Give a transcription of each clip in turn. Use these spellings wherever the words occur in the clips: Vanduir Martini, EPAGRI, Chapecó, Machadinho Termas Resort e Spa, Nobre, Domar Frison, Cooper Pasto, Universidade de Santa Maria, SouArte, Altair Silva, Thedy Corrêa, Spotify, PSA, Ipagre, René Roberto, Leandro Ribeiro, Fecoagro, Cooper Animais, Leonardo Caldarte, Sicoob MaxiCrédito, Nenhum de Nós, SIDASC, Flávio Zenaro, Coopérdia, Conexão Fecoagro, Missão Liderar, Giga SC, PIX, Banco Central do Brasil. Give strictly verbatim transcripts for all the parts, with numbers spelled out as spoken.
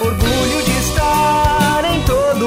Orgulho de estar em todo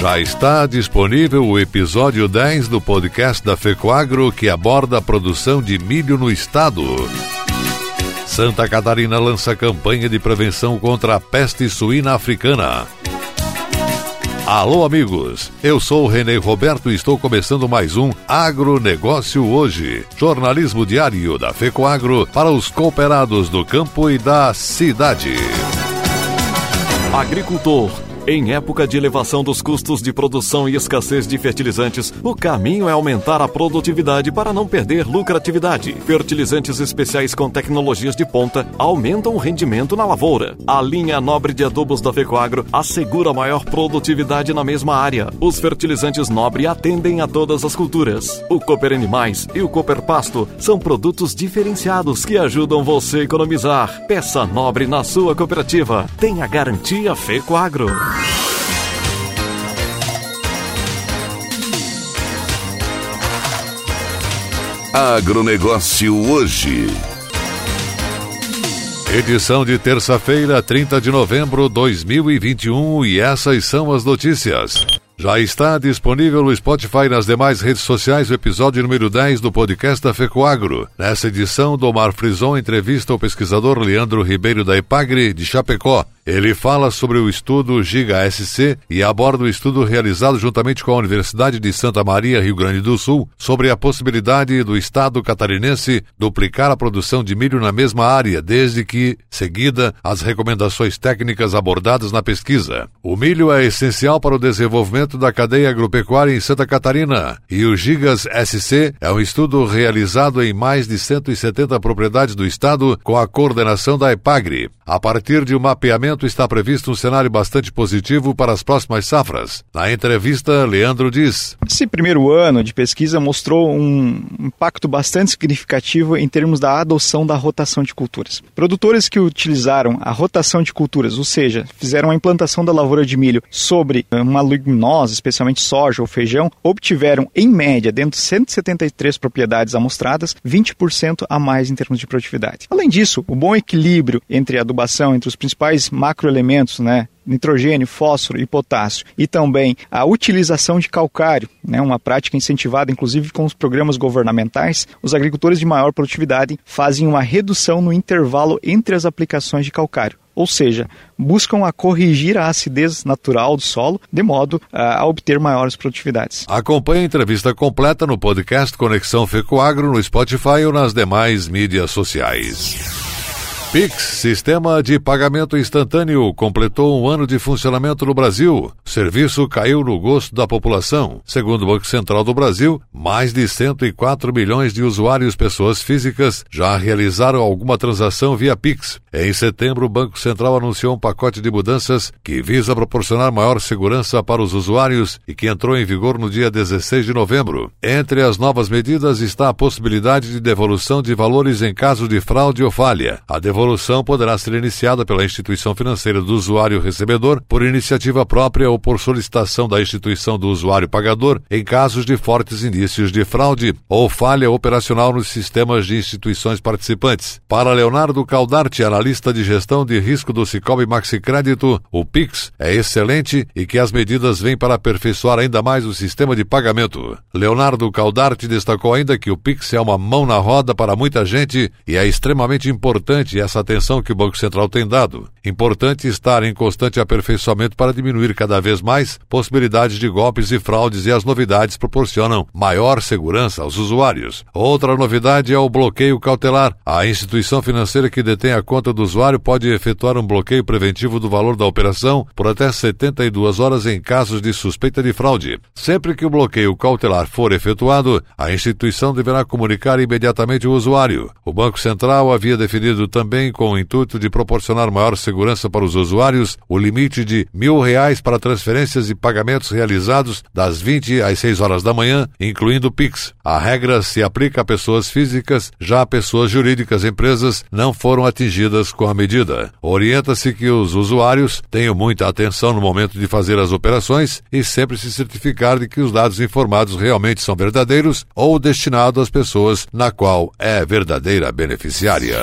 Já está disponível o episódio dez do podcast da Fecoagro, que aborda a produção de milho no estado. Santa Catarina lança campanha de prevenção contra a peste suína africana. Alô, amigos! Eu sou o René Roberto e estou começando mais um Agronegócio Hoje, jornalismo diário da Fecoagro para os cooperados do campo e da cidade. Agricultor. Em época de elevação dos custos de produção e escassez de fertilizantes, o caminho é aumentar a produtividade para não perder lucratividade. Fertilizantes especiais com tecnologias de ponta aumentam o rendimento na lavoura. A linha Nobre de adubos da Fecoagro assegura maior produtividade na mesma área. Os fertilizantes Nobre atendem a todas as culturas. O Cooper Animais e o Cooper Pasto são produtos diferenciados que ajudam você a economizar. Peça Nobre na sua cooperativa. Tenha garantia Fecoagro. Agronegócio Hoje. Edição de terça-feira, trinta de novembro de dois mil e vinte e um, e essas são as notícias. Já está disponível no Spotify e nas demais redes sociais o episódio número dez do podcast da Fecoagro. Nessa edição, Domar Frison entrevista o pesquisador Leandro Ribeiro da Ipagre, de Chapecó. Ele fala sobre o estudo Giga S C e aborda o estudo realizado juntamente com a Universidade de Santa Maria, Rio Grande do Sul, sobre a possibilidade do estado catarinense duplicar a produção de milho na mesma área, desde que seguida as recomendações técnicas abordadas na pesquisa. O milho é essencial para o desenvolvimento da cadeia agropecuária em Santa Catarina, e o Gigas S C é um estudo realizado em mais de cento e setenta propriedades do estado com a coordenação da EPAGRI. A partir de um mapeamento está previsto um cenário bastante positivo para as próximas safras. Na entrevista, Leandro diz: esse primeiro ano de pesquisa mostrou um impacto bastante significativo em termos da adoção da rotação de culturas. Produtores que utilizaram a rotação de culturas, ou seja, fizeram a implantação da lavoura de milho sobre uma leguminosa, especialmente soja ou feijão, obtiveram, em média, dentro de cento e setenta e três propriedades amostradas, vinte por cento a mais em termos de produtividade. Além disso, o bom equilíbrio entre a adubação, entre os principais macroelementos, né? Nitrogênio, fósforo e potássio, e também a utilização de calcário, né, uma prática incentivada inclusive com os programas governamentais. Os agricultores de maior produtividade fazem uma redução no intervalo entre as aplicações de calcário, ou seja, buscam a corrigir a acidez natural do solo, de modo a obter maiores produtividades. Acompanhe a entrevista completa no podcast Conexão Fecoagro, no Spotify ou nas demais mídias sociais. PIX, Sistema de Pagamento Instantâneo, completou um ano de funcionamento no Brasil. O serviço caiu no gosto da população. Segundo o Banco Central do Brasil, mais de cento e quatro milhões de usuários, pessoas físicas, já realizaram alguma transação via PIX. Em setembro, o Banco Central anunciou um pacote de mudanças que visa proporcionar maior segurança para os usuários e que entrou em vigor no dia dezesseis de novembro. Entre as novas medidas está a possibilidade de devolução de valores em caso de fraude ou falha. A devolução A devolução poderá ser iniciada pela instituição financeira do usuário recebedor, por iniciativa própria ou por solicitação da instituição do usuário pagador, em casos de fortes indícios de fraude ou falha operacional nos sistemas de instituições participantes. Para Leonardo Caldarte, analista de gestão de risco do Sicoob MaxiCrédito, o PIX é excelente e que as medidas vêm para aperfeiçoar ainda mais o sistema de pagamento. Leonardo Caldarte destacou ainda que o PIX é uma mão na roda para muita gente e é extremamente importante essa essa atenção que o Banco Central tem dado. Importante estar em constante aperfeiçoamento para diminuir cada vez mais possibilidades de golpes e fraudes, e as novidades proporcionam maior segurança aos usuários. Outra novidade é o bloqueio cautelar. A instituição financeira que detém a conta do usuário pode efetuar um bloqueio preventivo do valor da operação por até setenta e duas horas em casos de suspeita de fraude. Sempre que o bloqueio cautelar for efetuado, a instituição deverá comunicar imediatamente o usuário. O Banco Central havia definido também, com o intuito de proporcionar maior segurança para os usuários, o limite de mil reais para transferências e pagamentos realizados das vinte às seis horas da manhã, incluindo o PIX. A regra se aplica a pessoas físicas, já pessoas jurídicas e empresas não foram atingidas com a medida. Orienta-se que os usuários tenham muita atenção no momento de fazer as operações e sempre se certificar de que os dados informados realmente são verdadeiros ou destinados às pessoas na qual é verdadeira beneficiária.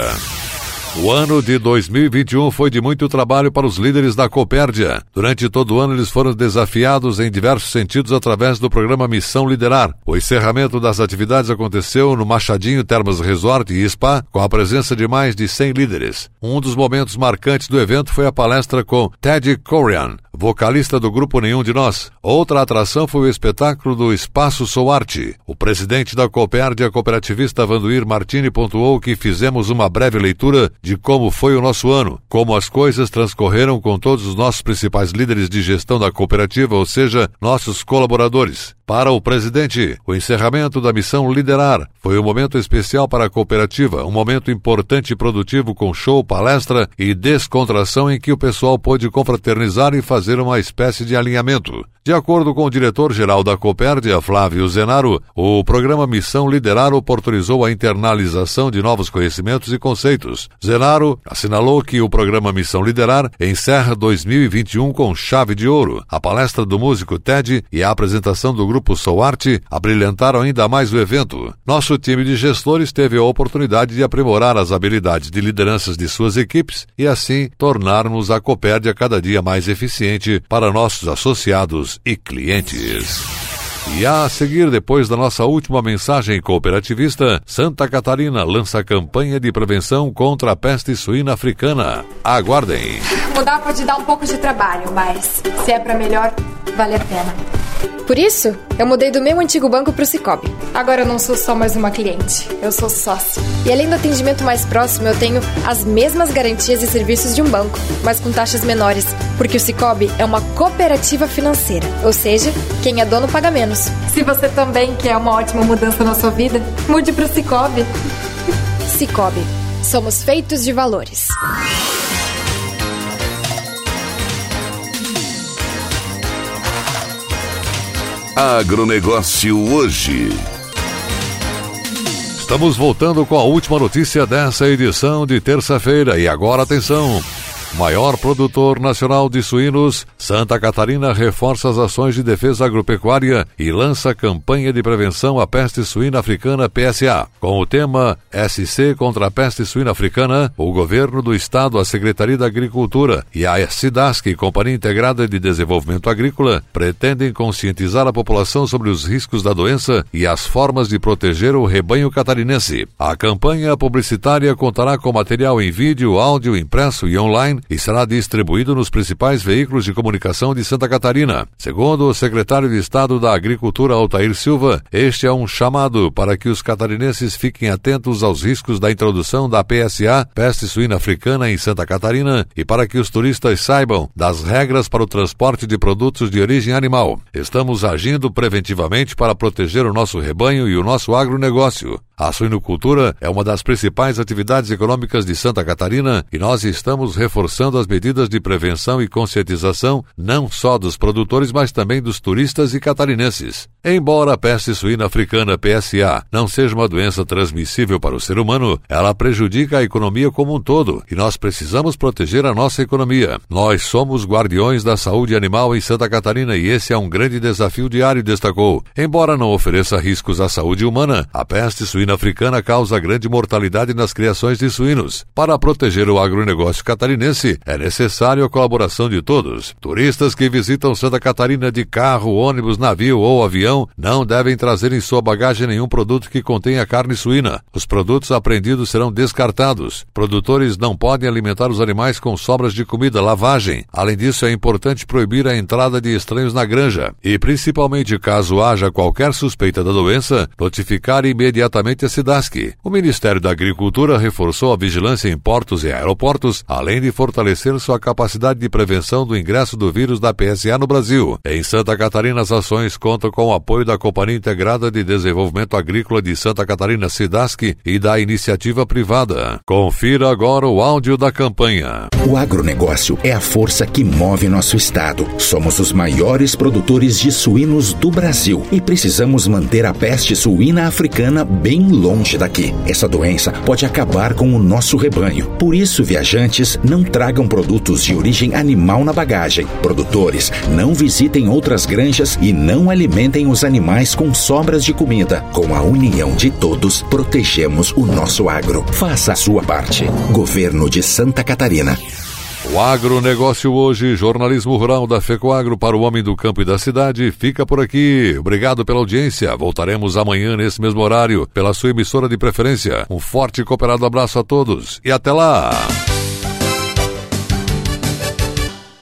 O ano de dois mil e vinte e um foi de muito trabalho para os líderes da Coopérdia. Durante todo o ano, eles foram desafiados em diversos sentidos através do programa Missão Liderar. O encerramento das atividades aconteceu no Machadinho Termas Resort e Spa, com a presença de mais de cem líderes. Um dos momentos marcantes do evento foi a palestra com Thedy Corrêa, vocalista do grupo Nenhum de Nós. Outra atração foi o espetáculo do Espaço SouArte. O presidente da Coopérdia, cooperativista Vanduir Martini, pontuou que fizemos uma breve leitura de como foi o nosso ano, como as coisas transcorreram com todos os nossos principais líderes de gestão da cooperativa, ou seja, nossos colaboradores. Para o presidente, o encerramento da Missão Liderar foi um momento especial para a cooperativa, um momento importante e produtivo com show, palestra e descontração em que o pessoal pôde confraternizar e fazer uma espécie de alinhamento. De acordo com o diretor-geral da Coopérdia, Flávio Zenaro, o programa Missão Liderar oportunizou a internalização de novos conhecimentos e conceitos. Zenaro assinalou que o programa Missão Liderar encerra dois mil e vinte e um com chave de ouro. A palestra do músico Thedy e a apresentação do grupo Grupo SouArte abrilhantaram ainda mais o evento. Nosso time de gestores teve a oportunidade de aprimorar as habilidades de lideranças de suas equipes e assim tornarmos a Coopérdia cada dia mais eficiente para nossos associados e clientes. E a seguir, depois da nossa última mensagem cooperativista, Santa Catarina lança campanha de prevenção contra a peste suína africana. Aguardem. Mudar pode dar um pouco de trabalho, mas se é para melhor, vale a pena. Por isso, eu mudei do meu antigo banco para o Sicoob. Agora eu não sou só mais uma cliente, eu sou sócio. E além do atendimento mais próximo, eu tenho as mesmas garantias e serviços de um banco, mas com taxas menores, porque o Sicoob é uma cooperativa financeira, ou seja, quem é dono paga menos. Se você também quer uma ótima mudança na sua vida, mude para o Sicoob. Sicoob, somos feitos de valores. Agronegócio hoje. Estamos voltando com a última notícia dessa edição de terça-feira. E agora, atenção! Maior produtor nacional de suínos, Santa Catarina reforça as ações de defesa agropecuária e lança campanha de prevenção à peste suína africana P S A. Com o tema S C contra a peste suína africana, o governo do estado, a Secretaria da Agricultura e a SIDASC, Companhia Integrada de Desenvolvimento Agrícola, pretendem conscientizar a população sobre os riscos da doença e as formas de proteger o rebanho catarinense. A campanha publicitária contará com material em vídeo, áudio, impresso e online e será distribuído nos principais veículos de comunicação de Santa Catarina. Segundo o secretário de Estado da Agricultura, Altair Silva, este é um chamado para que os catarinenses fiquem atentos aos riscos da introdução da P S A, peste suína africana, em Santa Catarina, e para que os turistas saibam das regras para o transporte de produtos de origem animal. Estamos agindo preventivamente para proteger o nosso rebanho e o nosso agronegócio. A suinocultura é uma das principais atividades econômicas de Santa Catarina e nós estamos reforçando as medidas de prevenção e conscientização não só dos produtores, mas também dos turistas e catarinenses. Embora a peste suína africana P S A não seja uma doença transmissível para o ser humano, ela prejudica a economia como um todo e nós precisamos proteger a nossa economia. Nós somos guardiões da saúde animal em Santa Catarina e esse é um grande desafio diário, destacou. Embora não ofereça riscos à saúde humana, a peste suína suína africana causa grande mortalidade nas criações de suínos. Para proteger o agronegócio catarinense, é necessário a colaboração de todos. Turistas que visitam Santa Catarina de carro, ônibus, navio ou avião não devem trazer em sua bagagem nenhum produto que contenha carne suína. Os produtos apreendidos serão descartados. Produtores não podem alimentar os animais com sobras de comida, lavagem. Além disso, é importante proibir a entrada de estranhos na granja e, principalmente caso haja qualquer suspeita da doença, notificar imediatamente a SIDASC. O Ministério da Agricultura reforçou a vigilância em portos e aeroportos, além de fortalecer sua capacidade de prevenção do ingresso do vírus da P S A no Brasil. Em Santa Catarina, as ações contam com o apoio da Companhia Integrada de Desenvolvimento Agrícola de Santa Catarina, SIDASC, e da iniciativa privada. Confira agora o áudio da campanha. O agronegócio é a força que move nosso estado. Somos os maiores produtores de suínos do Brasil e precisamos manter a peste suína africana bem longe daqui. Essa doença pode acabar com o nosso rebanho. Por isso, viajantes, não tragam produtos de origem animal na bagagem. Produtores, não visitem outras granjas e não alimentem os animais com sobras de comida. Com a união de todos, protegemos o nosso agro. Faça a sua parte. Governo de Santa Catarina. O agronegócio hoje, jornalismo rural da Fecoagro para o homem do campo e da cidade, fica por aqui. Obrigado pela audiência. Voltaremos amanhã nesse mesmo horário, pela sua emissora de preferência. Um forte e cooperado abraço a todos e até lá!